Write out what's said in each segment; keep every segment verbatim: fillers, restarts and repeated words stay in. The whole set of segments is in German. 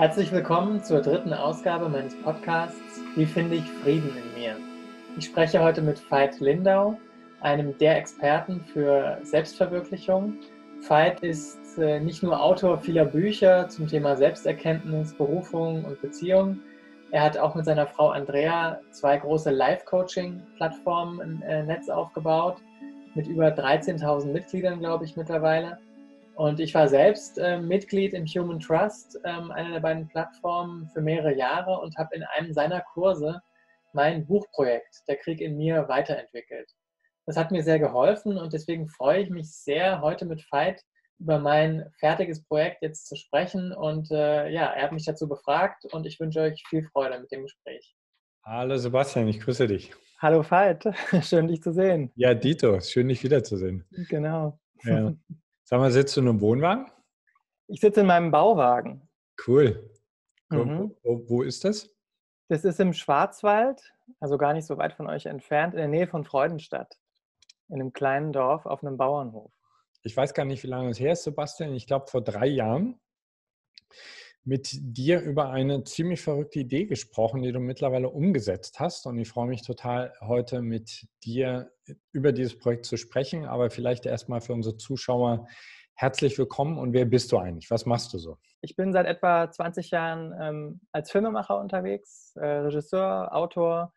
Herzlich willkommen zur dritten Ausgabe meines Podcasts Wie finde ich Frieden in mir? Ich spreche heute mit Veit Lindau, einem der Experten für Selbstverwirklichung. Veit ist nicht nur Autor vieler Bücher zum Thema Selbsterkenntnis, Berufung und Beziehung. Er hat auch mit seiner Frau Andrea zwei große Live-Coaching-Plattformen im Netz aufgebaut, mit über dreizehntausend Mitgliedern, glaube ich, mittlerweile. Und ich war selbst äh, Mitglied im Human Trust, ähm, einer der beiden Plattformen, für mehrere Jahre und habe in einem seiner Kurse mein Buchprojekt, Der Krieg in mir, weiterentwickelt. Das hat mir sehr geholfen und deswegen freue ich mich sehr, heute mit Veit über mein fertiges Projekt jetzt zu sprechen. Und äh, ja, er hat mich dazu befragt und ich wünsche euch viel Freude mit dem Gespräch. Hallo Sebastian, ich grüße dich. Hallo Veit, schön dich zu sehen. Ja, Dito, schön dich wiederzusehen. Genau. Ja. Sag mal, sitzt du in einem Wohnwagen? Ich sitze in meinem Bauwagen. Cool. Mhm. Wo, wo, wo ist das? Das ist im Schwarzwald, also gar nicht so weit von euch entfernt, in der Nähe von Freudenstadt, in einem kleinen Dorf auf einem Bauernhof. Ich weiß gar nicht, wie lange es her ist, Sebastian. Ich glaube, vor drei Jahren mit dir über eine ziemlich verrückte Idee gesprochen, die du mittlerweile umgesetzt hast. Und ich freue mich total, heute mit dir über dieses Projekt zu sprechen. Aber vielleicht erstmal für unsere Zuschauer herzlich willkommen. Und wer bist du eigentlich? Was machst du so? Ich bin seit etwa zwanzig Jahren ähm, als Filmemacher unterwegs, äh, Regisseur, Autor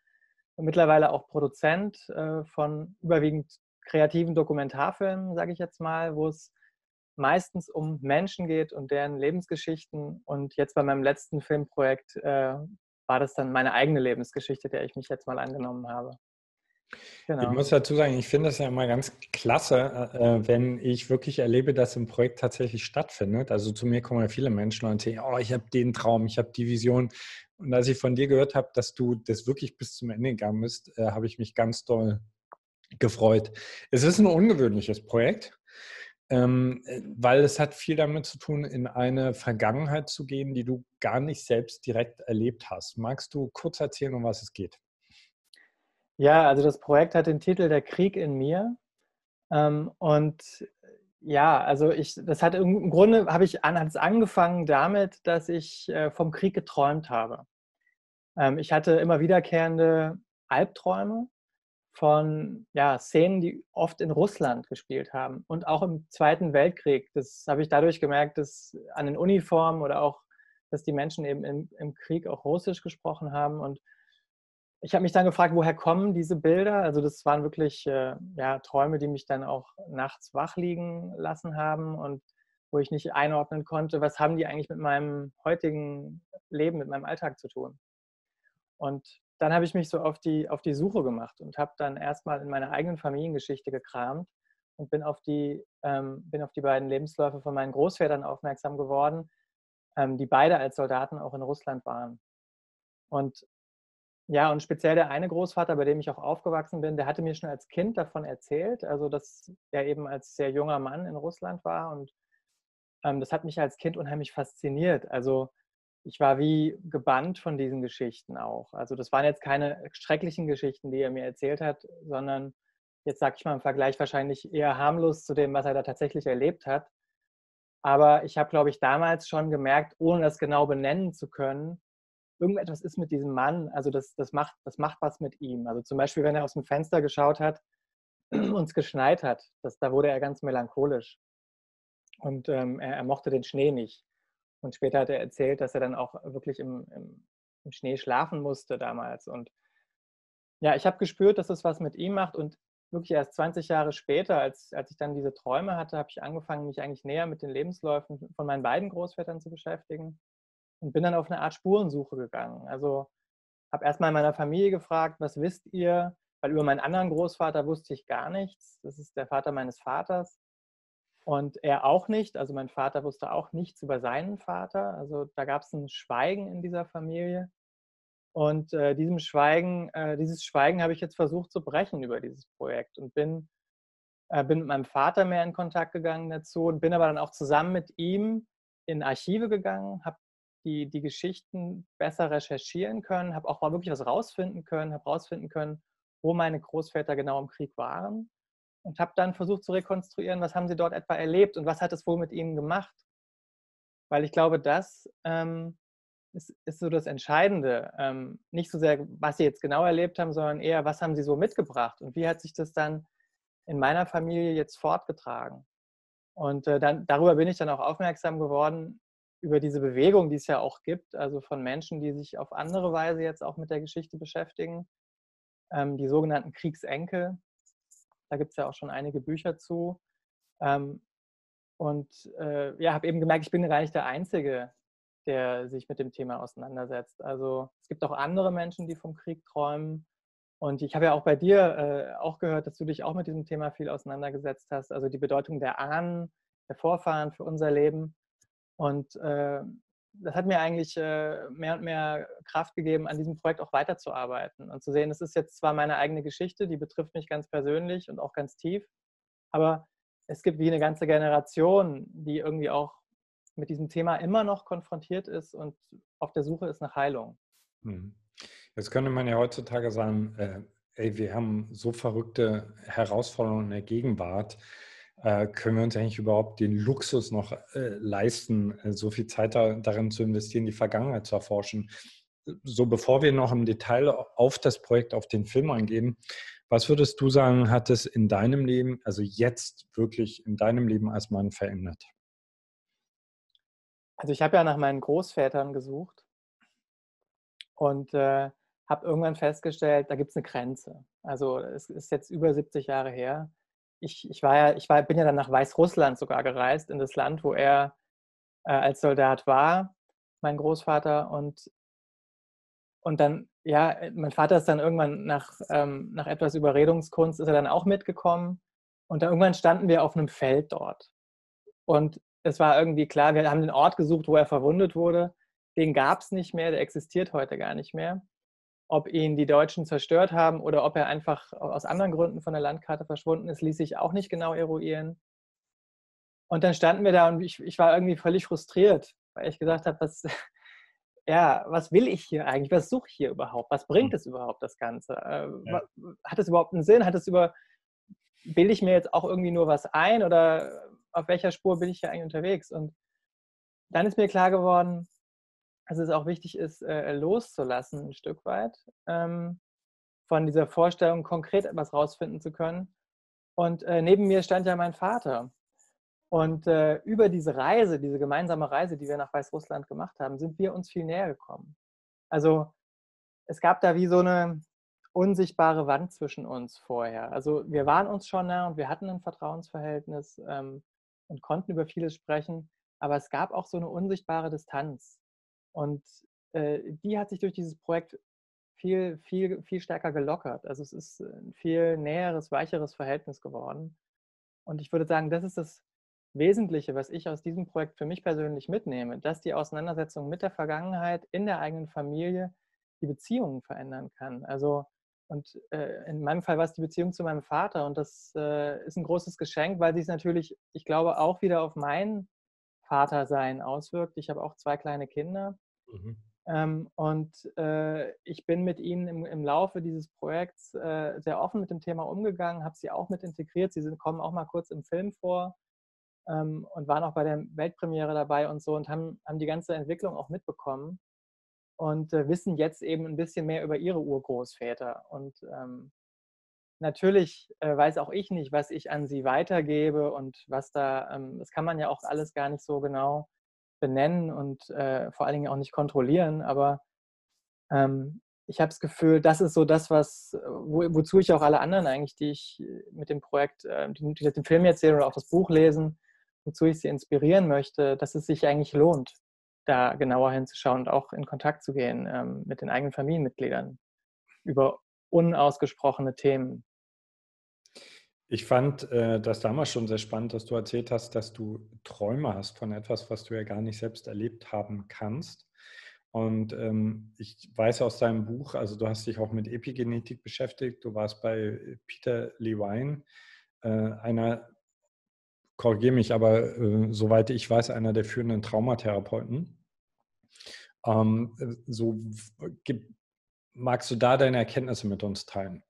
und mittlerweile auch Produzent äh, von überwiegend kreativen Dokumentarfilmen, sage ich jetzt mal, wo es meistens um Menschen geht und deren Lebensgeschichten. Und jetzt bei meinem letzten Filmprojekt äh, war das dann meine eigene Lebensgeschichte, der ich mich jetzt mal angenommen habe. Genau. Ich muss dazu sagen, ich finde das ja immer ganz klasse, äh, wenn ich wirklich erlebe, dass ein Projekt tatsächlich stattfindet. Also zu mir kommen ja viele Menschen und sagen, oh, ich habe den Traum, ich habe die Vision. Und als ich von dir gehört habe, dass du das wirklich bis zum Ende gegangen bist, äh, habe ich mich ganz doll gefreut. Es ist ein ungewöhnliches Projekt. Ähm, weil es hat viel damit zu tun, in eine Vergangenheit zu gehen, die du gar nicht selbst direkt erlebt hast. Magst du kurz erzählen, um was es geht? Ja, also das Projekt hat den Titel Der Krieg in mir. Ähm, und ja, also ich, das hat im Grunde habe ich an, hat es angefangen damit, dass ich äh, vom Krieg geträumt habe. Ähm, ich hatte immer wiederkehrende Albträume von ja, Szenen, die oft in Russland gespielt haben und auch im Zweiten Weltkrieg. Das habe ich dadurch gemerkt, dass an den Uniformen oder auch, dass die Menschen eben im, im Krieg auch Russisch gesprochen haben. Und ich habe mich dann gefragt, woher kommen diese Bilder? Also das waren wirklich äh, ja, Träume, die mich dann auch nachts wach liegen lassen haben und wo ich nicht einordnen konnte, was haben die eigentlich mit meinem heutigen Leben, mit meinem Alltag zu tun? Und dann habe ich mich so auf die, auf die Suche gemacht und habe dann erstmal in meiner eigenen Familiengeschichte gekramt und bin auf die, ähm, bin auf die beiden Lebensläufe von meinen Großvätern aufmerksam geworden, ähm, die beide als Soldaten auch in Russland waren. Und ja, und speziell der eine Großvater, bei dem ich auch aufgewachsen bin, der hatte mir schon als Kind davon erzählt, also dass er eben als sehr junger Mann in Russland war und ähm, das hat mich als Kind unheimlich fasziniert. Also ich war wie gebannt von diesen Geschichten auch. Also das waren jetzt keine schrecklichen Geschichten, die er mir erzählt hat, sondern jetzt sage ich mal im Vergleich wahrscheinlich eher harmlos zu dem, was er da tatsächlich erlebt hat. Aber ich habe, glaube ich, damals schon gemerkt, ohne das genau benennen zu können, irgendetwas ist mit diesem Mann, also das, das macht, das macht was mit ihm. Also zum Beispiel, wenn er aus dem Fenster geschaut hat und es geschneit hat, das, da wurde er ganz melancholisch. Und ähm, er, er mochte den Schnee nicht. Und später hat er erzählt, dass er dann auch wirklich im, im, im Schnee schlafen musste damals. Und ja, ich habe gespürt, dass es was mit ihm macht. Und wirklich erst zwanzig Jahre später, als, als ich dann diese Träume hatte, habe ich angefangen, mich eigentlich näher mit den Lebensläufen von meinen beiden Großvätern zu beschäftigen. Und bin dann auf eine Art Spurensuche gegangen. Also habe erstmal in meiner Familie gefragt, was wisst ihr? Weil über meinen anderen Großvater wusste ich gar nichts. Das ist der Vater meines Vaters. Und er auch nicht, also mein Vater wusste auch nichts über seinen Vater. Also da gab es ein Schweigen in dieser Familie. Und äh, diesem Schweigen, äh, dieses Schweigen habe ich jetzt versucht zu brechen über dieses Projekt und bin, äh, bin mit meinem Vater mehr in Kontakt gegangen dazu und bin aber dann auch zusammen mit ihm in Archive gegangen, habe die, die Geschichten besser recherchieren können, habe auch mal wirklich was rausfinden können, habe rausfinden können, wo meine Großväter genau im Krieg waren. Und habe dann versucht zu rekonstruieren, was haben sie dort etwa erlebt und was hat es wohl mit ihnen gemacht. Weil ich glaube, das ähm, ist, ist so das Entscheidende. Ähm, nicht so sehr, was Sie jetzt genau erlebt haben, sondern eher, was haben Sie so mitgebracht und wie hat sich das dann in meiner Familie jetzt fortgetragen? Und äh, dann, darüber bin ich dann auch aufmerksam geworden, über diese Bewegung, die es ja auch gibt, also von Menschen, die sich auf andere Weise jetzt auch mit der Geschichte beschäftigen, ähm, die sogenannten Kriegsenkel. Da gibt es ja auch schon einige Bücher zu. Ähm, und äh, ja, habe eben gemerkt, ich bin gar nicht der Einzige, der sich mit dem Thema auseinandersetzt. Also es gibt auch andere Menschen, die vom Krieg träumen. Und ich habe ja auch bei dir äh, auch gehört, dass du dich auch mit diesem Thema viel auseinandergesetzt hast. Also die Bedeutung der Ahnen, der Vorfahren für unser Leben. Und äh, das hat mir eigentlich äh, mehr und mehr Kraft gegeben, an diesem Projekt auch weiterzuarbeiten und zu sehen, es ist jetzt zwar meine eigene Geschichte, die betrifft mich ganz persönlich und auch ganz tief, aber es gibt wie eine ganze Generation, die irgendwie auch mit diesem Thema immer noch konfrontiert ist und auf der Suche ist nach Heilung. Jetzt könnte man ja heutzutage sagen, äh, ey, wir haben so verrückte Herausforderungen in der Gegenwart, können wir uns eigentlich überhaupt den Luxus noch äh, leisten, äh, so viel Zeit da, darin zu investieren, die Vergangenheit zu erforschen? So, bevor wir noch im Detail auf das Projekt, auf den Film eingehen, was würdest du sagen, hat es in deinem Leben, also jetzt wirklich in deinem Leben als Mann verändert? Also ich habe ja nach meinen Großvätern gesucht und äh, habe irgendwann festgestellt, da gibt es eine Grenze. Also es ist jetzt über siebzig Jahre her. Ich, ich, war ja, ich war, bin ja dann nach Weißrussland sogar gereist, in das Land, wo er äh, als Soldat war, mein Großvater. Und, und dann, ja, mein Vater ist dann irgendwann nach, ähm, nach etwas Überredungskunst, ist er dann auch mitgekommen. Und dann irgendwann standen wir auf einem Feld dort. Und es war irgendwie klar, wir haben den Ort gesucht, wo er verwundet wurde. Den gab es nicht mehr, der existiert heute gar nicht mehr. Ob ihn die Deutschen zerstört haben oder ob er einfach aus anderen Gründen von der Landkarte verschwunden ist, ließ sich auch nicht genau eruieren. Und dann standen wir da und ich, ich war irgendwie völlig frustriert, weil ich gesagt habe, was, ja, was will ich hier eigentlich? Was suche ich hier überhaupt? Was bringt es überhaupt, das Ganze? Äh, ja. Hat es überhaupt einen Sinn? Hat es über, bilde ich mir jetzt auch irgendwie nur was ein? Oder auf welcher Spur bin ich hier eigentlich unterwegs? Und dann ist mir klar geworden, dass es auch wichtig ist, loszulassen ein Stück weit, von dieser Vorstellung konkret etwas rausfinden zu können. Und neben mir stand ja mein Vater. Und über diese Reise, diese gemeinsame Reise, die wir nach Weißrussland gemacht haben, sind wir uns viel näher gekommen. Also es gab da wie so eine unsichtbare Wand zwischen uns vorher. Also wir waren uns schon nah und wir hatten ein Vertrauensverhältnis und konnten über vieles sprechen. Aber es gab auch so eine unsichtbare Distanz. Und äh, die hat sich durch dieses Projekt viel, viel, viel stärker gelockert. Also es ist ein viel näheres, weicheres Verhältnis geworden. Und ich würde sagen, das ist das Wesentliche, was ich aus diesem Projekt für mich persönlich mitnehme, dass die Auseinandersetzung mit der Vergangenheit in der eigenen Familie die Beziehungen verändern kann. Also und äh, in meinem Fall war es die Beziehung zu meinem Vater. Und das äh, ist ein großes Geschenk, weil sie es natürlich, ich glaube, auch wieder auf mein Vatersein auswirkt. Ich habe auch zwei kleine Kinder. Mhm. Ähm, und äh, ich bin mit ihnen im, im Laufe dieses Projekts äh, sehr offen mit dem Thema umgegangen, habe sie auch mit integriert. Sie sind, kommen auch mal kurz im Film vor ähm, und waren auch bei der Weltpremiere dabei und so und haben, haben die ganze Entwicklung auch mitbekommen und äh, wissen jetzt eben ein bisschen mehr über ihre Urgroßväter. Und ähm, natürlich äh, weiß auch ich nicht, was ich an sie weitergebe und was da, ähm, das kann man ja auch alles gar nicht so genau benennen und äh, vor allen Dingen auch nicht kontrollieren, aber ähm, ich habe das Gefühl, das ist so das, was wo, wozu ich auch alle anderen eigentlich, die ich mit dem Projekt, äh, die, die den Film jetzt sehen oder auch das Buch lesen, wozu ich sie inspirieren möchte, dass es sich eigentlich lohnt, da genauer hinzuschauen und auch in Kontakt zu gehen ähm, mit den eigenen Familienmitgliedern über unausgesprochene Themen. Ich fand äh, das damals schon sehr spannend, dass du erzählt hast, dass du Träume hast von etwas, was du ja gar nicht selbst erlebt haben kannst. Und ähm, ich weiß aus deinem Buch, also du hast dich auch mit Epigenetik beschäftigt, du warst bei Peter Levine, äh, einer, korrigiere mich, aber äh, soweit ich weiß, einer der führenden Traumatherapeuten. Ähm, so gibt Magst du da deine Erkenntnisse mit uns teilen?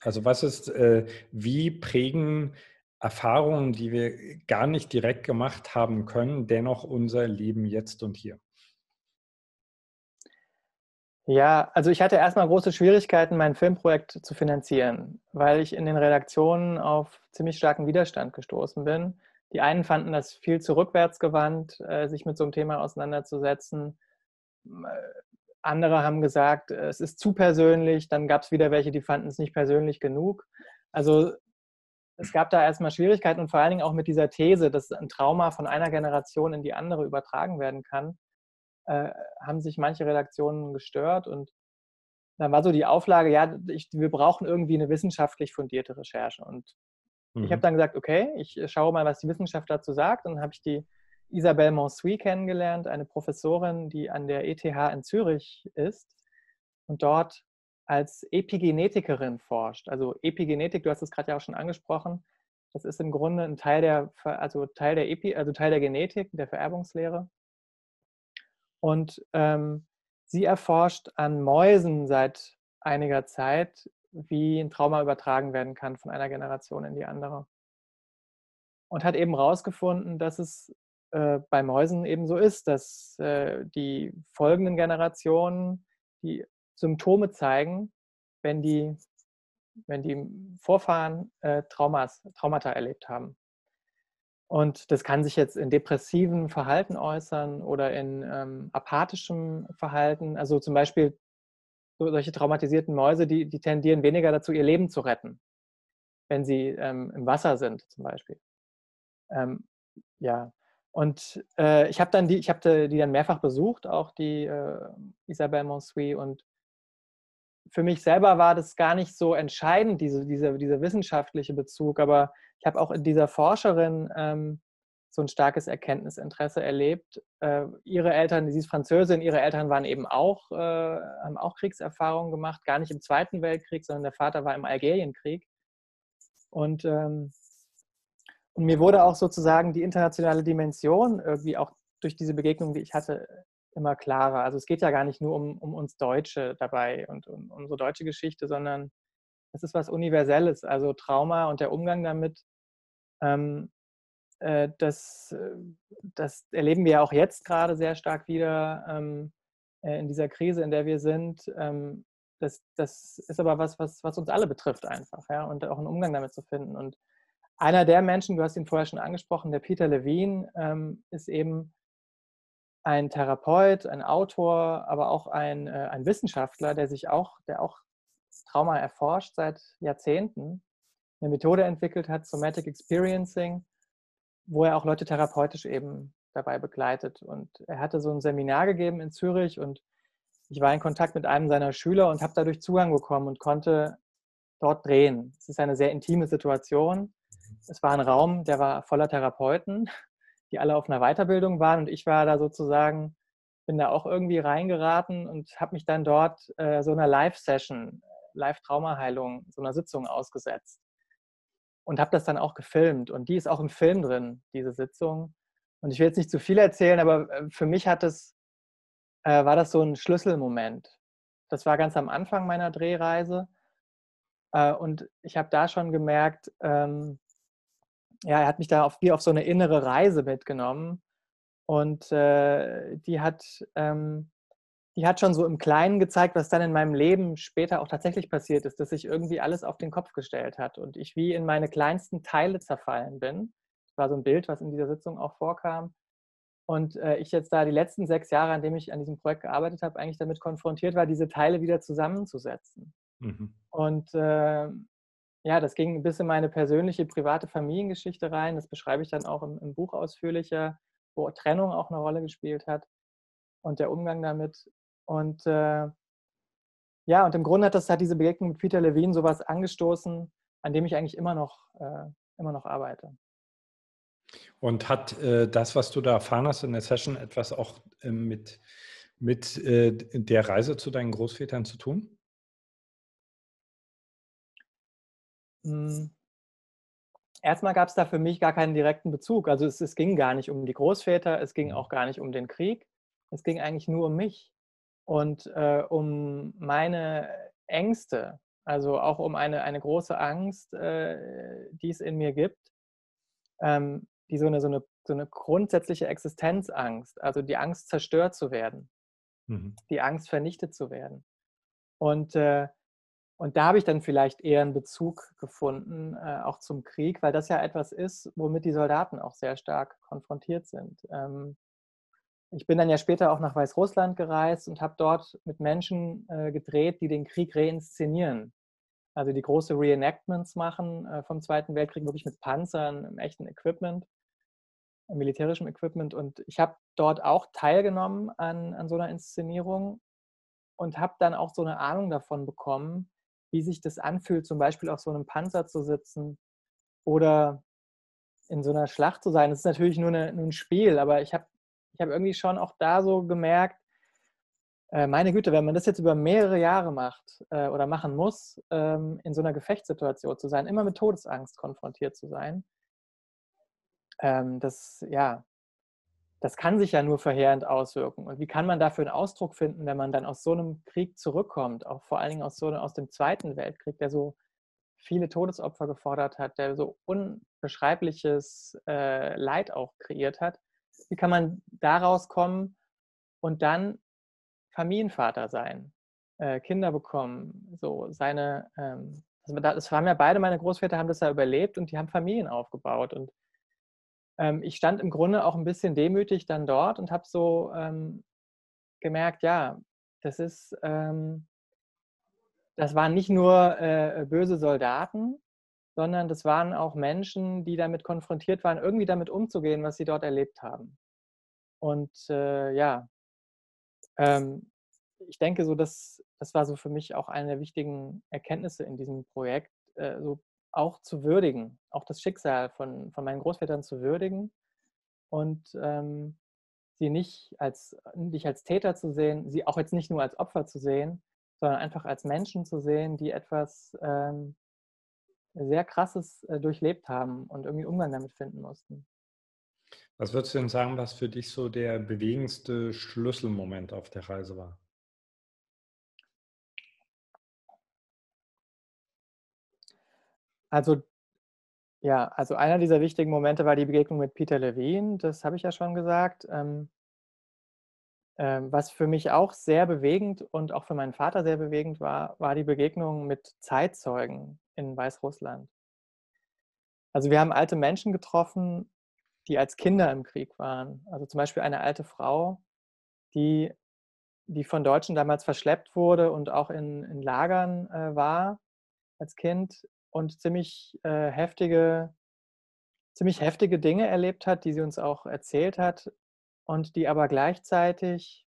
Also was ist, äh, wie prägen Erfahrungen, die wir gar nicht direkt gemacht haben können, dennoch unser Leben jetzt und hier? Ja, also ich hatte erstmal große Schwierigkeiten, mein Filmprojekt zu finanzieren, weil ich in den Redaktionen auf ziemlich starken Widerstand gestoßen bin. Die einen fanden das viel zu rückwärtsgewandt, sich mit so einem Thema auseinanderzusetzen. Andere haben gesagt, es ist zu persönlich. Dann gab es wieder welche, die fanden es nicht persönlich genug. Also es gab da erstmal Schwierigkeiten und vor allen Dingen auch mit dieser These, dass ein Trauma von einer Generation in die andere übertragen werden kann, äh, haben sich manche Redaktionen gestört. Und dann war so die Auflage, ja, ich, wir brauchen irgendwie eine wissenschaftlich fundierte Recherche. Und mhm. ich habe dann gesagt, okay, ich schaue mal, was die Wissenschaft dazu sagt. Und dann habe ich die Isabelle Mansuy kennengelernt, eine Professorin, die an der E T H in Zürich ist und dort als Epigenetikerin forscht. Also Epigenetik, du hast es gerade ja auch schon angesprochen, das ist im Grunde ein Teil der, also Teil der, Epi, also Teil der Genetik, der Vererbungslehre. Und ähm, sie erforscht an Mäusen seit einiger Zeit, wie ein Trauma übertragen werden kann von einer Generation in die andere. Und hat eben herausgefunden, dass es äh, bei Mäusen eben so ist, dass äh, die folgenden Generationen die Symptome zeigen, wenn die, wenn die Vorfahren äh, Traumas, Traumata erlebt haben. Und das kann sich jetzt in depressivem Verhalten äußern oder in ähm, apathischem Verhalten. Also zum Beispiel solche traumatisierten Mäuse, die, die tendieren weniger dazu, ihr Leben zu retten, wenn sie ähm, im Wasser sind zum Beispiel. Ähm, ja. Und äh, ich habe dann die, ich habe die dann mehrfach besucht, auch die äh, Isabelle Mansuy, und für mich selber war das gar nicht so entscheidend, diese, diese, dieser wissenschaftliche Bezug, aber ich habe auch in dieser Forscherin ähm, so ein starkes Erkenntnisinteresse erlebt. Äh, ihre Eltern, sie ist Französin, ihre Eltern waren eben auch, äh, haben auch Kriegserfahrungen gemacht, gar nicht im Zweiten Weltkrieg, sondern der Vater war im Algerienkrieg. Und ähm, Und mir wurde auch sozusagen die internationale Dimension irgendwie auch durch diese Begegnung, die ich hatte, immer klarer. Also es geht ja gar nicht nur um, um uns Deutsche dabei und um unsere deutsche Geschichte, sondern es ist was Universelles. Also Trauma und der Umgang damit, ähm, äh, das, das erleben wir ja auch jetzt gerade sehr stark wieder ähm, äh, in dieser Krise, in der wir sind. Ähm, das, das ist aber was, was, was uns alle betrifft einfach, ja, und auch einen Umgang damit zu finden. Und einer der Menschen, du hast ihn vorher schon angesprochen, der Peter Levine, ähm, ist eben ein Therapeut, ein Autor, aber auch ein, äh, ein Wissenschaftler, der sich auch, der auch Trauma erforscht seit Jahrzehnten, eine Methode entwickelt hat, Somatic Experiencing, wo er auch Leute therapeutisch eben dabei begleitet. Und er hatte so ein Seminar gegeben in Zürich und ich war in Kontakt mit einem seiner Schüler und habe dadurch Zugang bekommen und konnte dort drehen. Es ist eine sehr intime Situation. Es war ein Raum, der war voller Therapeuten, die alle auf einer Weiterbildung waren, und ich war da sozusagen, bin da auch irgendwie reingeraten und habe mich dann dort äh, so einer Live-Session, Live-Traumaheilung, so einer Sitzung ausgesetzt und habe das dann auch gefilmt, und die ist auch im Film drin, diese Sitzung. Und ich will jetzt nicht zu viel erzählen, aber für mich hat es, äh, war das so ein Schlüsselmoment. Das war ganz am Anfang meiner Drehreise äh, und ich habe da schon gemerkt, ähm, ja, er hat mich da auf, wie auf so eine innere Reise mitgenommen, und äh, die, hat, ähm, die hat schon so im Kleinen gezeigt, was dann in meinem Leben später auch tatsächlich passiert ist, dass sich irgendwie alles auf den Kopf gestellt hat und ich wie in meine kleinsten Teile zerfallen bin. Das war so ein Bild, was in dieser Sitzung auch vorkam, und äh, ich jetzt da die letzten sechs Jahre, an denen ich an diesem Projekt gearbeitet habe, eigentlich damit konfrontiert war, diese Teile wieder zusammenzusetzen. Mhm. Und äh, ja, das ging ein bisschen in meine persönliche, private Familiengeschichte rein. Das beschreibe ich dann auch im, im Buch ausführlicher, wo Trennung auch eine Rolle gespielt hat und der Umgang damit. Und äh, ja, und im Grunde hat das hat diese Begegnung mit Peter Levine sowas angestoßen, an dem ich eigentlich immer noch, äh, immer noch arbeite. Und hat äh, das, was du da erfahren hast in der Session, etwas auch äh, mit, mit äh, der Reise zu deinen Großvätern zu tun? Erstmal gab es da für mich gar keinen direkten Bezug. Also es, es ging gar nicht um die Großväter, es ging auch gar nicht um den Krieg. Es ging eigentlich nur um mich und äh, um meine Ängste. Also auch um eine, eine große Angst, äh, die es in mir gibt, ähm, die so eine, so eine, so eine grundsätzliche Existenzangst, also die Angst, zerstört zu werden. mhm. die Angst, vernichtet zu werden. Und, äh, und da habe ich dann vielleicht eher einen Bezug gefunden, äh, auch zum Krieg, weil das ja etwas ist, womit die Soldaten auch sehr stark konfrontiert sind. Ähm, ich bin dann ja später auch nach Weißrussland gereist und habe dort mit Menschen äh, gedreht, die den Krieg reinszenieren. Also die große Reenactments machen äh, vom Zweiten Weltkrieg, wirklich mit Panzern, im echten Equipment, im militärischen Equipment. Und ich habe dort auch teilgenommen an, an so einer Inszenierung und habe dann auch so eine Ahnung davon bekommen, wie sich das anfühlt, zum Beispiel auf so einem Panzer zu sitzen oder in so einer Schlacht zu sein. Das ist natürlich nur, eine, nur ein Spiel, aber ich habe ich hab irgendwie schon auch da so gemerkt, meine Güte, wenn man das jetzt über mehrere Jahre macht äh, oder machen muss, ähm, in so einer Gefechtssituation zu sein, immer mit Todesangst konfrontiert zu sein, ähm, das, ja, das kann sich ja nur verheerend auswirken. Und wie kann man dafür einen Ausdruck finden, wenn man dann aus so einem Krieg zurückkommt, auch vor allen Dingen aus, so, aus dem Zweiten Weltkrieg, der so viele Todesopfer gefordert hat, der so unbeschreibliches äh, Leid auch kreiert hat. Wie kann man daraus kommen und dann Familienvater sein, äh, Kinder bekommen, so seine, ähm, also das haben ja beide meine Großväter, haben das ja überlebt und die haben Familien aufgebaut und ähm, ich stand im Grunde auch ein bisschen demütig dann dort und habe so ähm, gemerkt, ja, das ist, ähm, das waren nicht nur äh, böse Soldaten, sondern das waren auch Menschen, die damit konfrontiert waren, irgendwie damit umzugehen, was sie dort erlebt haben. Und äh, ja, ich denke, so das, das war so für mich auch eine der wichtigen Erkenntnisse in diesem Projekt, äh, so auch zu würdigen, auch das Schicksal von, von meinen Großvätern zu würdigen und ähm, sie nicht als, nicht als Täter zu sehen, sie auch jetzt nicht nur als Opfer zu sehen, sondern einfach als Menschen zu sehen, die etwas ähm, sehr Krasses äh, durchlebt haben und irgendwie Umgang damit finden mussten. Was würdest du denn sagen, was für dich so der bewegendste Schlüsselmoment auf der Reise war? Also, ja, also einer dieser wichtigen Momente war die Begegnung mit Peter Levine, das habe ich ja schon gesagt. Ähm, ähm, was für mich auch sehr bewegend und auch für meinen Vater sehr bewegend war, war die Begegnung mit Zeitzeugen in Weißrussland. Also wir haben alte Menschen getroffen, die als Kinder im Krieg waren. Also zum Beispiel eine alte Frau, die, die von Deutschen damals verschleppt wurde und auch in, in Lagern äh, war als Kind und ziemlich, äh, heftige, ziemlich heftige Dinge erlebt hat, die sie uns auch erzählt hat und die aber gleichzeitig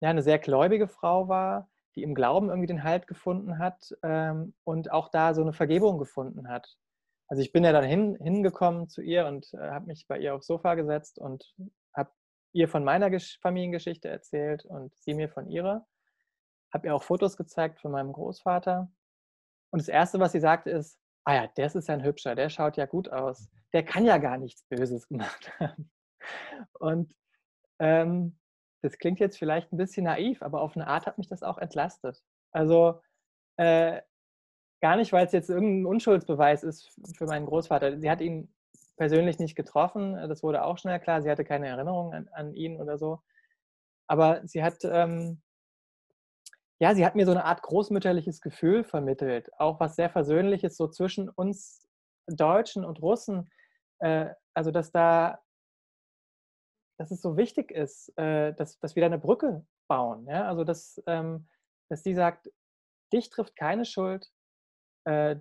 ja, eine sehr gläubige Frau war, die im Glauben irgendwie den Halt gefunden hat ähm, und auch da so eine Vergebung gefunden hat. Also ich bin ja dann hin, hingekommen zu ihr und äh, habe mich bei ihr aufs Sofa gesetzt und habe ihr von meiner Gesch- Familiengeschichte erzählt und sie mir von ihrer. Habe ihr auch Fotos gezeigt von meinem Großvater. Und das Erste, was sie sagte, ist, ah ja, das ist ja ein Hübscher, der schaut ja gut aus. Der kann ja gar nichts Böses gemacht haben. Und ähm, das klingt jetzt vielleicht ein bisschen naiv, aber auf eine Art hat mich das auch entlastet. Also, äh, gar nicht, weil es jetzt irgendein Unschuldsbeweis ist für meinen Großvater. Sie hat ihn persönlich nicht getroffen, das wurde auch schnell klar. Sie hatte keine Erinnerungen an, an ihn oder so. Aber sie hat, ähm, ja, sie hat mir so eine Art großmütterliches Gefühl vermittelt. Auch was sehr Versöhnliches so zwischen uns Deutschen und Russen. Äh, also, dass da, dass es so wichtig ist, äh, dass, dass wir da eine Brücke bauen. Ja? Also, dass, ähm, dass sie sagt, dich trifft keine Schuld. Äh,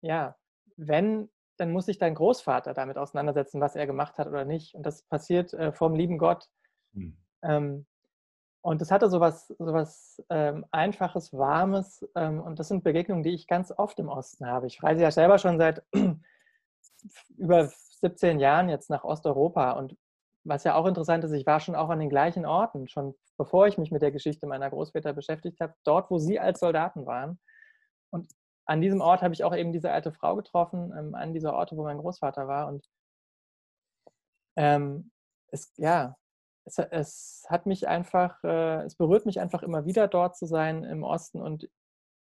ja, wenn, dann muss sich dein Großvater damit auseinandersetzen, was er gemacht hat oder nicht. Und das passiert äh, vom lieben Gott. Mhm. Ähm, und das hatte so was, so was ähm, Einfaches, Warmes. Ähm, und das sind Begegnungen, die ich ganz oft im Osten habe. Ich reise ja selber schon seit über siebzehn Jahren jetzt nach Osteuropa. Und was ja auch interessant ist, ich war schon auch an den gleichen Orten, schon bevor ich mich mit der Geschichte meiner Großväter beschäftigt habe, dort, wo sie als Soldaten waren. Und an diesem Ort habe ich auch eben diese alte Frau getroffen, ähm, an dieser Orte, wo mein Großvater war. Und ähm, es, ja, es, es hat mich einfach, äh, es berührt mich einfach immer wieder, dort zu sein im Osten. Und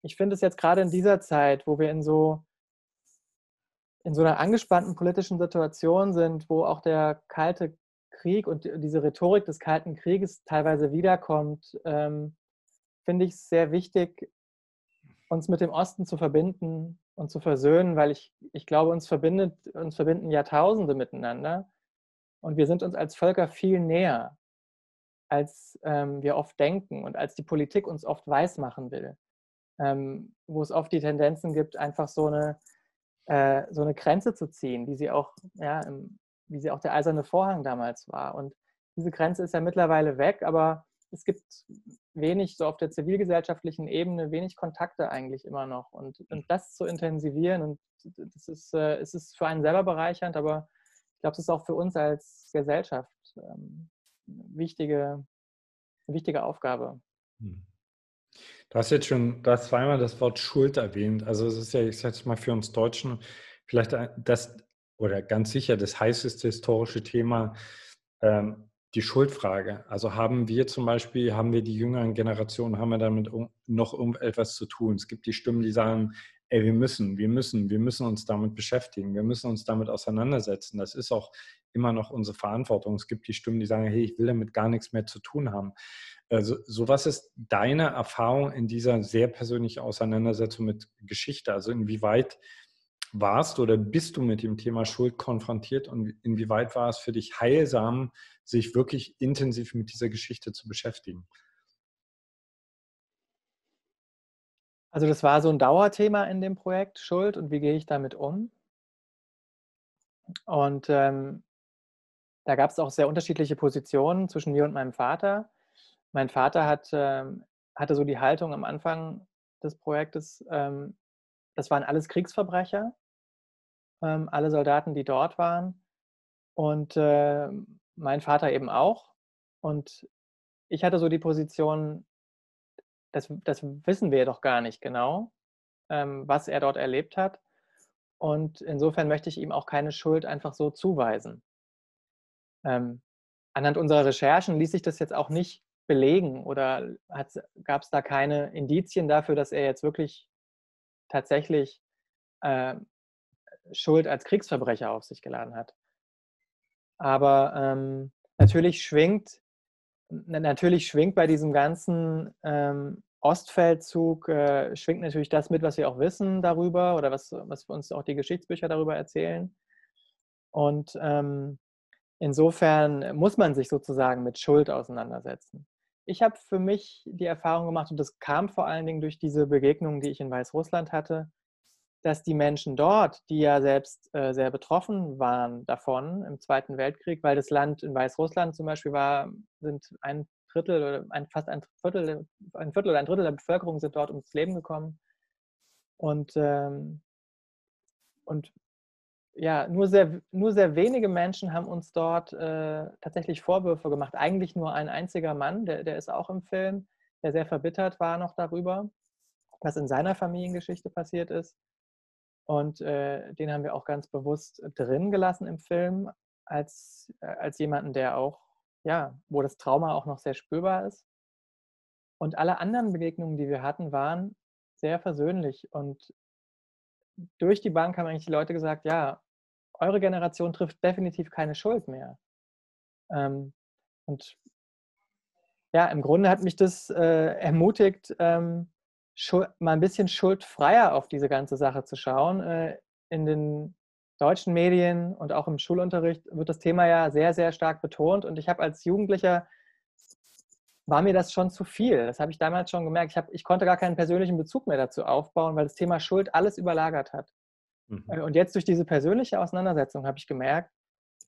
ich finde es jetzt gerade in dieser Zeit, wo wir in so, in so einer angespannten politischen Situation sind, wo auch der Kalte Krieg und diese Rhetorik des Kalten Krieges teilweise wiederkommt, ähm, finde ich es sehr wichtig, uns mit dem Osten zu verbinden und zu versöhnen, weil ich, ich glaube, uns, verbindet, uns verbinden Jahrtausende miteinander und wir sind uns als Völker viel näher, als ähm, wir oft denken und als die Politik uns oft weismachen will, ähm, wo es oft die Tendenzen gibt, einfach so eine, äh, so eine Grenze zu ziehen, wie sie auch, ja, im, wie sie auch der eiserne Vorhang damals war. Und diese Grenze ist ja mittlerweile weg, aber es gibt wenig, so auf der zivilgesellschaftlichen Ebene, wenig Kontakte eigentlich immer noch. Und, und das zu intensivieren, und das ist, äh, es ist für einen selber bereichernd, aber ich glaube, es ist auch für uns als Gesellschaft ähm, wichtige, wichtige Aufgabe. Du hast jetzt schon du hast zweimal das Wort Schuld erwähnt. Also es ist ja, ich sage es mal, für uns Deutschen vielleicht das, oder ganz sicher das heißeste historische Thema, ähm, die Schuldfrage. Also haben wir zum Beispiel, haben wir die jüngeren Generationen, haben wir damit noch irgendetwas zu tun? Es gibt die Stimmen, die sagen, ey, wir müssen, wir müssen, wir müssen uns damit beschäftigen, wir müssen uns damit auseinandersetzen. Das ist auch immer noch unsere Verantwortung. Es gibt die Stimmen, die sagen, hey, ich will damit gar nichts mehr zu tun haben. Also sowas ist deine Erfahrung in dieser sehr persönlichen Auseinandersetzung mit Geschichte. Also inwieweit warst du oder bist du mit dem Thema Schuld konfrontiert und inwieweit war es für dich heilsam, sich wirklich intensiv mit dieser Geschichte zu beschäftigen? Also das war so ein Dauerthema in dem Projekt, Schuld und wie gehe ich damit um? Und ähm, da gab es auch sehr unterschiedliche Positionen zwischen mir und meinem Vater. Mein Vater hat, ähm, hatte so die Haltung am Anfang des Projektes, ähm, das waren alles Kriegsverbrecher, ähm, alle Soldaten, die dort waren. Und äh, mein Vater eben auch. Und ich hatte so die Position, das, das wissen wir doch gar nicht genau, ähm, was er dort erlebt hat. Und insofern möchte ich ihm auch keine Schuld einfach so zuweisen. Ähm, anhand unserer Recherchen ließ sich das jetzt auch nicht belegen oder gab es da keine Indizien dafür, dass er jetzt wirklich tatsächlich äh, Schuld als Kriegsverbrecher auf sich geladen hat. Aber ähm, natürlich schwingt, natürlich schwingt bei diesem ganzen ähm, Ostfeldzug, äh, schwingt natürlich das mit, was wir auch wissen darüber oder was, was uns auch die Geschichtsbücher darüber erzählen. Und ähm, insofern muss man sich sozusagen mit Schuld auseinandersetzen. Ich habe für mich die Erfahrung gemacht, und das kam vor allen Dingen durch diese Begegnungen, die ich in Weißrussland hatte, dass die Menschen dort, die ja selbst äh, sehr betroffen waren davon im Zweiten Weltkrieg, weil das Land in Weißrussland zum Beispiel war, sind ein Drittel oder ein, fast ein Viertel, ein Viertel oder ein Drittel der Bevölkerung sind dort ums Leben gekommen. Und, ähm, und ja, nur sehr, nur sehr wenige Menschen haben uns dort äh, tatsächlich Vorwürfe gemacht. Eigentlich nur ein einziger Mann, der, der ist auch im Film, der sehr verbittert war noch darüber, was in seiner Familiengeschichte passiert ist. Und äh, den haben wir auch ganz bewusst drin gelassen im Film, als, als jemanden, der auch, ja, wo das Trauma auch noch sehr spürbar ist. Und alle anderen Begegnungen, die wir hatten, waren sehr versöhnlich. Und durch die Bank haben eigentlich die Leute gesagt, ja, eure Generation trifft definitiv keine Schuld mehr. Ähm, und ja, im Grunde hat mich das äh, ermutigt, ähm, mal ein bisschen schuldfreier auf diese ganze Sache zu schauen. Äh, in den deutschen Medien und auch im Schulunterricht wird das Thema ja sehr, sehr stark betont. Und ich habe als Jugendlicher, war mir das schon zu viel. Das habe ich damals schon gemerkt. Ich, hab, ich konnte gar keinen persönlichen Bezug mehr dazu aufbauen, weil das Thema Schuld alles überlagert hat. Mhm. Und jetzt durch diese persönliche Auseinandersetzung habe ich gemerkt,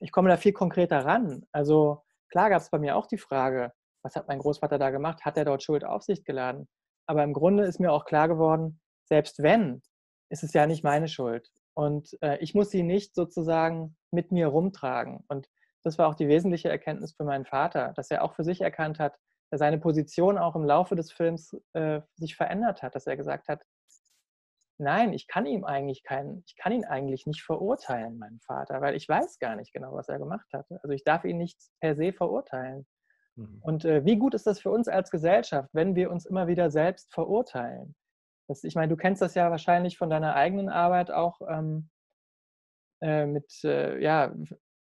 ich komme da viel konkreter ran. Also klar gab es bei mir auch die Frage, was hat mein Großvater da gemacht? Hat er dort Schuld auf sich geladen? Aber im Grunde ist mir auch klar geworden, selbst wenn, ist es ja nicht meine Schuld. Und äh, ich muss sie nicht sozusagen mit mir rumtragen. Und das war auch die wesentliche Erkenntnis für meinen Vater, dass er auch für sich erkannt hat, dass seine Position auch im Laufe des Films äh, sich verändert hat, dass er gesagt hat, nein, ich kann ihm eigentlich keinen, ich kann ihn eigentlich nicht verurteilen, meinen Vater, weil ich weiß gar nicht genau, was er gemacht hat. Also ich darf ihn nicht per se verurteilen. Mhm. Und äh, wie gut ist das für uns als Gesellschaft, wenn wir uns immer wieder selbst verurteilen? Das, ich meine, du kennst das ja wahrscheinlich von deiner eigenen Arbeit auch ähm, äh, mit, äh, ja,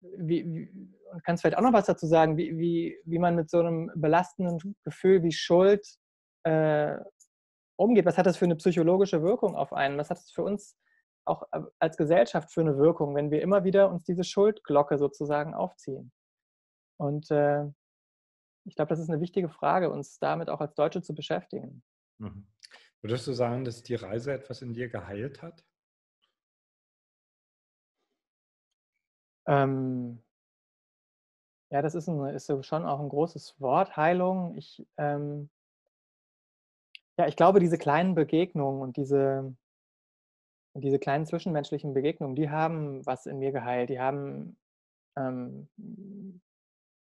wie, wie, und kannst vielleicht auch noch was dazu sagen, wie, wie, wie man mit so einem belastenden Gefühl wie Schuld äh, umgeht. Was hat das für eine psychologische Wirkung auf einen? Was hat das für uns auch als Gesellschaft für eine Wirkung, wenn wir immer wieder uns diese Schuldglocke sozusagen aufziehen? Und äh, ich glaube, das ist eine wichtige Frage, uns damit auch als Deutsche zu beschäftigen. Mhm. Würdest du sagen, dass die Reise etwas in dir geheilt hat? Ähm, ja, das ist, ein, ist schon auch ein großes Wort, Heilung. Ich, ähm, ja, ich glaube, diese kleinen Begegnungen und diese, diese kleinen zwischenmenschlichen Begegnungen, die haben was in mir geheilt. Die haben ähm,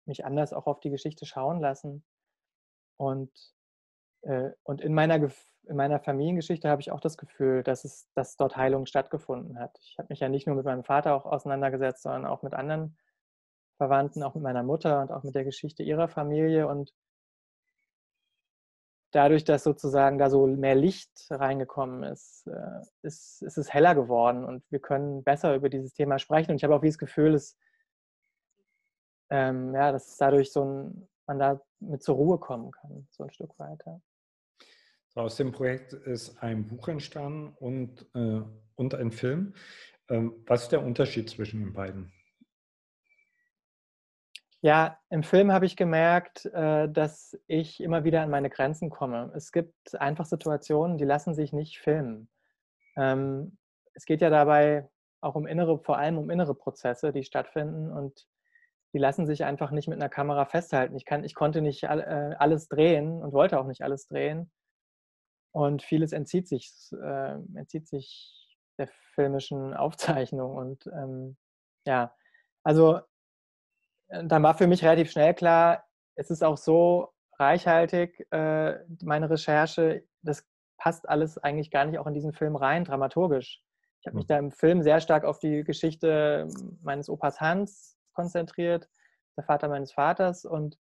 mich anders auch auf die Geschichte schauen lassen. Und, äh, und in meiner Gef- in meiner Familiengeschichte habe ich auch das Gefühl, dass es, dass dort Heilung stattgefunden hat. Ich habe mich ja nicht nur mit meinem Vater auch auseinandergesetzt, sondern auch mit anderen Verwandten, auch mit meiner Mutter und auch mit der Geschichte ihrer Familie. Und dadurch, dass sozusagen da so mehr Licht reingekommen ist, ist, ist es heller geworden und wir können besser über dieses Thema sprechen. Und ich habe auch dieses Gefühl, dass, ähm, ja, dass dadurch so ein, man da mit zur Ruhe kommen kann, so ein Stück weiter. Aus dem Projekt ist ein Buch entstanden und, äh, und ein Film. Ähm, was ist der Unterschied zwischen den beiden? Ja, im Film habe ich gemerkt, äh, dass ich immer wieder an meine Grenzen komme. Es gibt einfach Situationen, die lassen sich nicht filmen. Ähm, es geht ja dabei auch um innere, vor allem um innere Prozesse, die stattfinden, und die lassen sich einfach nicht mit einer Kamera festhalten. Ich kann, ich konnte nicht all, äh, alles drehen und wollte auch nicht alles drehen. Und vieles entzieht sich, äh, entzieht sich der filmischen Aufzeichnung. Und ähm, ja, also dann war für mich relativ schnell klar, es ist auch so reichhaltig, äh, meine Recherche, das passt alles eigentlich gar nicht auch in diesen Film rein, dramaturgisch. Ich habe mich da im Film sehr stark auf die Geschichte meines Opas Hans konzentriert, der Vater meines Vaters, und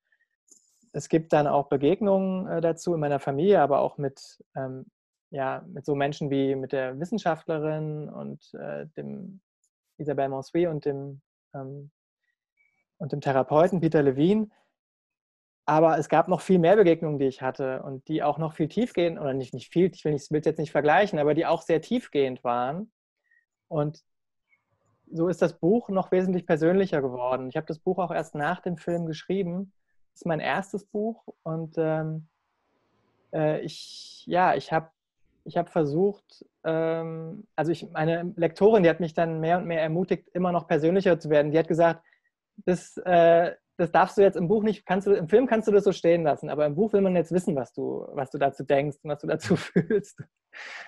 es gibt dann auch Begegnungen dazu in meiner Familie, aber auch mit, ähm, ja, mit so Menschen wie mit der Wissenschaftlerin und äh, dem Isabelle Mansuy und dem, ähm, und dem Therapeuten Peter Levine. Aber es gab noch viel mehr Begegnungen, die ich hatte und die auch noch viel tiefgehend, oder nicht, nicht viel, ich will es jetzt nicht vergleichen, aber die auch sehr tiefgehend waren. Und so ist das Buch noch wesentlich persönlicher geworden. Ich habe das Buch auch erst nach dem Film geschrieben. Das ist mein erstes Buch, und ähm, äh, ich, ja, ich habe ich hab versucht, ähm, also ich, meine Lektorin, die hat mich dann mehr und mehr ermutigt, immer noch persönlicher zu werden. Die hat gesagt, das, äh, das darfst du jetzt im Buch nicht, kannst du, im Film kannst du das so stehen lassen, aber im Buch will man jetzt wissen, was du, was du dazu denkst und was du dazu fühlst.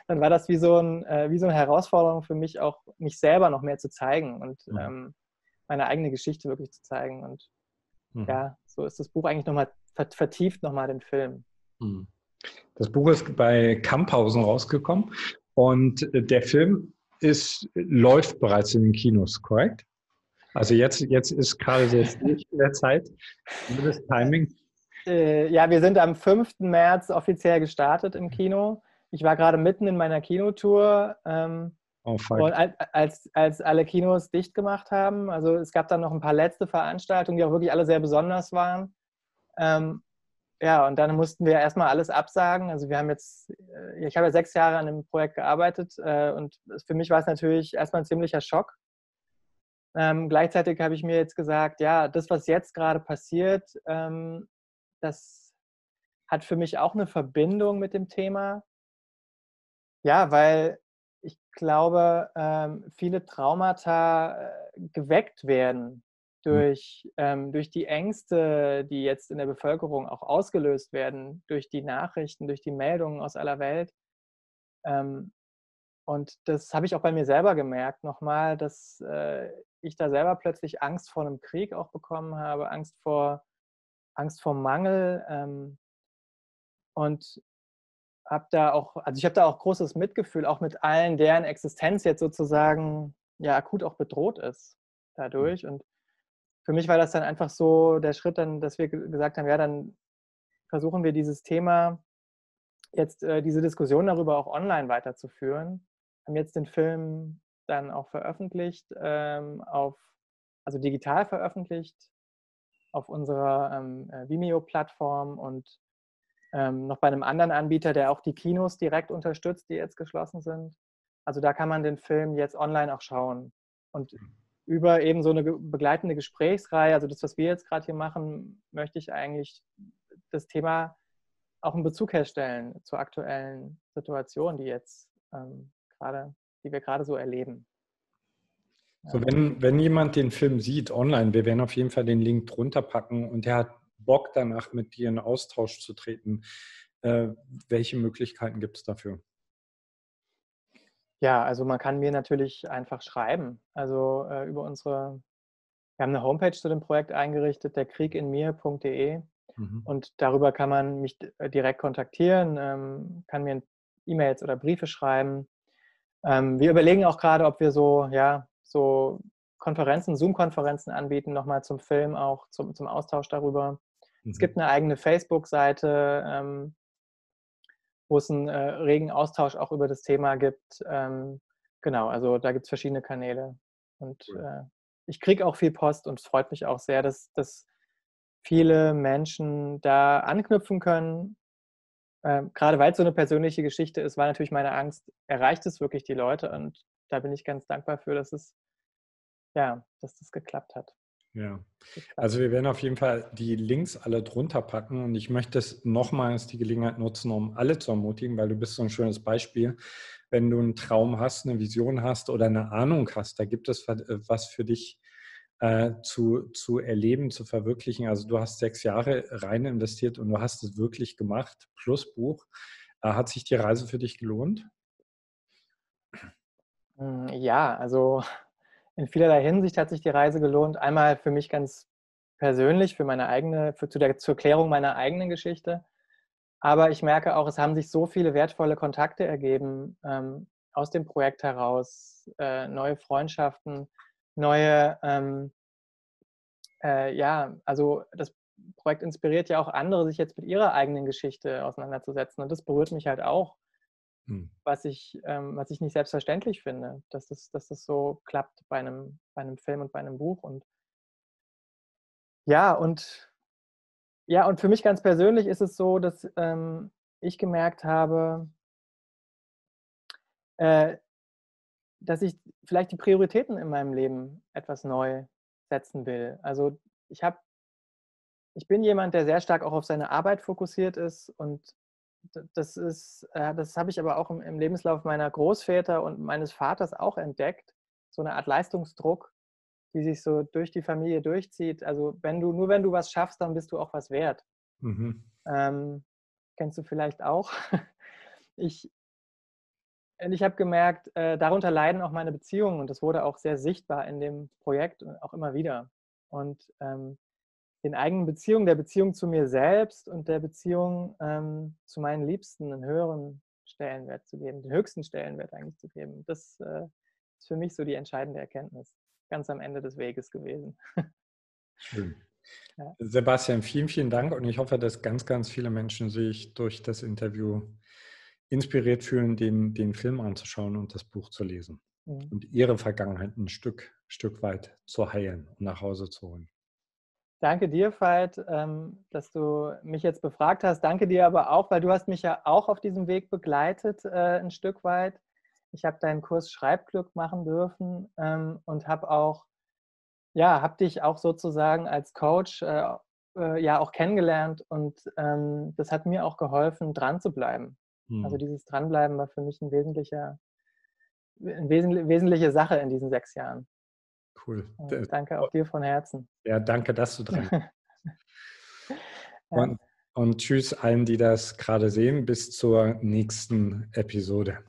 Dann war das wie so, ein, äh, wie so eine Herausforderung für mich, auch mich selber noch mehr zu zeigen und ähm, meine eigene Geschichte wirklich zu zeigen. Und ja, so ist das Buch eigentlich nochmal vertieft, nochmal den Film. Das Buch ist bei Kamphausen rausgekommen und der Film ist, läuft bereits in den Kinos, korrekt? Also jetzt, jetzt ist gerade sehr schwierig in der Zeit, das Timing. Ja, wir sind am fünften März offiziell gestartet im Kino. Ich war gerade mitten in meiner Kinotour. Ähm, Oh, und als, als alle Kinos dicht gemacht haben, also es gab dann noch ein paar letzte Veranstaltungen, die auch wirklich alle sehr besonders waren. Ähm, ja, und dann mussten wir erstmal alles absagen. Also wir haben jetzt, ich habe ja sechs Jahre an dem Projekt gearbeitet äh, und für mich war es natürlich erstmal ein ziemlicher Schock. Ähm, gleichzeitig habe ich mir jetzt gesagt, ja, das, was jetzt gerade passiert, ähm, das hat für mich auch eine Verbindung mit dem Thema. Ja, weil ich glaube, viele Traumata geweckt werden durch, durch die Ängste, die jetzt in der Bevölkerung auch ausgelöst werden, durch die Nachrichten, durch die Meldungen aus aller Welt. Und das habe ich auch bei mir selber gemerkt nochmal, dass ich da selber plötzlich Angst vor einem Krieg auch bekommen habe, Angst vor, Angst vor Mangel. Und Hab da auch, also ich habe da auch großes Mitgefühl, auch mit allen, deren Existenz jetzt sozusagen ja akut auch bedroht ist dadurch. Und für mich war das dann einfach so der Schritt, dann, dass wir gesagt haben, ja, dann versuchen wir dieses Thema, jetzt äh, diese Diskussion darüber auch online weiterzuführen. Haben jetzt den Film dann auch veröffentlicht, ähm, auf, also digital veröffentlicht, auf unserer ähm, Vimeo-Plattform und ähm, noch bei einem anderen Anbieter, der auch die Kinos direkt unterstützt, die jetzt geschlossen sind. Also da kann man den Film jetzt online auch schauen. Und über eben so eine begleitende Gesprächsreihe, also das, was wir jetzt gerade hier machen, möchte ich eigentlich das Thema auch einen Bezug herstellen zur aktuellen Situation, die jetzt ähm, gerade, die wir gerade so erleben. So, wenn, wenn jemand den Film sieht online, wir werden auf jeden Fall den Link drunter packen und der hat Bock danach, mit dir in Austausch zu treten. Äh, welche Möglichkeiten gibt es dafür? Ja, also man kann mir natürlich einfach schreiben. Also äh, über unsere, wir haben eine Homepage zu dem Projekt eingerichtet, der krieg in mir punkt de. Mhm. Und darüber kann man mich direkt kontaktieren, ähm, kann mir E-Mails oder Briefe schreiben. Ähm, wir überlegen auch gerade, ob wir so, ja, so Konferenzen, Zoom-Konferenzen anbieten, nochmal zum Film auch, zum, zum Austausch darüber. Mhm. Es gibt eine eigene Facebook-Seite, ähm, wo es einen äh, regen Austausch auch über das Thema gibt. Ähm, genau, also da gibt es verschiedene Kanäle. Und cool. äh, ich kriege auch viel Post und es freut mich auch sehr, dass, dass viele Menschen da anknüpfen können. Ähm, gerade weil es so eine persönliche Geschichte ist, war natürlich meine Angst, erreicht es wirklich die Leute? Und da bin ich ganz dankbar für, dass es, ja, dass das geklappt hat. Ja, also wir werden auf jeden Fall die Links alle drunter packen und ich möchte es nochmals die Gelegenheit nutzen, um alle zu ermutigen, weil du bist so ein schönes Beispiel. Wenn du einen Traum hast, eine Vision hast oder eine Ahnung hast, da gibt es was für dich äh, zu, zu erleben, zu verwirklichen. Also du hast sechs Jahre rein investiert und du hast es wirklich gemacht, plus Buch. Äh, hat sich die Reise für dich gelohnt? Ja, also in vielerlei Hinsicht hat sich die Reise gelohnt. Einmal für mich ganz persönlich, für meine eigene, für, zu der, zur Klärung meiner eigenen Geschichte. Aber ich merke auch, es haben sich so viele wertvolle Kontakte ergeben, ähm, aus dem Projekt heraus, äh, neue Freundschaften, neue, ähm, äh, ja, also das Projekt inspiriert ja auch andere, sich jetzt mit ihrer eigenen Geschichte auseinanderzusetzen. Und das berührt mich halt auch. Was ich, ähm, was ich nicht selbstverständlich finde, dass das, dass das so klappt bei einem, bei einem Film und bei einem Buch. Und ja, und ja, und für mich ganz persönlich ist es so, dass ähm, ich gemerkt habe, äh, dass ich vielleicht die Prioritäten in meinem Leben etwas neu setzen will. Also ich habe, ich bin jemand, der sehr stark auch auf seine Arbeit fokussiert ist und Das ist, das habe ich aber auch im Lebenslauf meiner Großväter und meines Vaters auch entdeckt. So eine Art Leistungsdruck, die sich so durch die Familie durchzieht. Also wenn du, nur wenn du was schaffst, dann bist du auch was wert. Mhm. Ähm, kennst du vielleicht auch. Ich, ich habe gemerkt, äh, darunter leiden auch meine Beziehungen und das wurde auch sehr sichtbar in dem Projekt und auch immer wieder. Und ähm, den eigenen Beziehungen, der Beziehung zu mir selbst und der Beziehung ähm, zu meinen Liebsten einen höheren Stellenwert zu geben, den höchsten Stellenwert eigentlich zu geben. Das äh, ist für mich so die entscheidende Erkenntnis. Ganz am Ende des Weges gewesen. Schön. Ja. Sebastian, vielen, vielen Dank und ich hoffe, dass ganz, ganz viele Menschen sich durch das Interview inspiriert fühlen, den, den Film anzuschauen und das Buch zu lesen mhm. und ihre Vergangenheit ein Stück, Stück weit zu heilen und nach Hause zu holen. Danke dir, Veit, dass du mich jetzt befragt hast. Danke dir aber auch, weil du hast mich ja auch auf diesem Weg begleitet, ein Stück weit. Ich habe deinen Kurs Schreibglück machen dürfen und habe auch, ja, habe dich auch sozusagen als Coach ja auch kennengelernt und das hat mir auch geholfen, dran zu bleiben. Hm. Also dieses Dranbleiben war für mich ein wesentlicher, eine wesentliche Sache in diesen sechs Jahren. Cool. Und danke auch dir von Herzen. Ja, danke, dass du dran bist. und, und tschüss allen, die das gerade sehen. Bis zur nächsten Episode.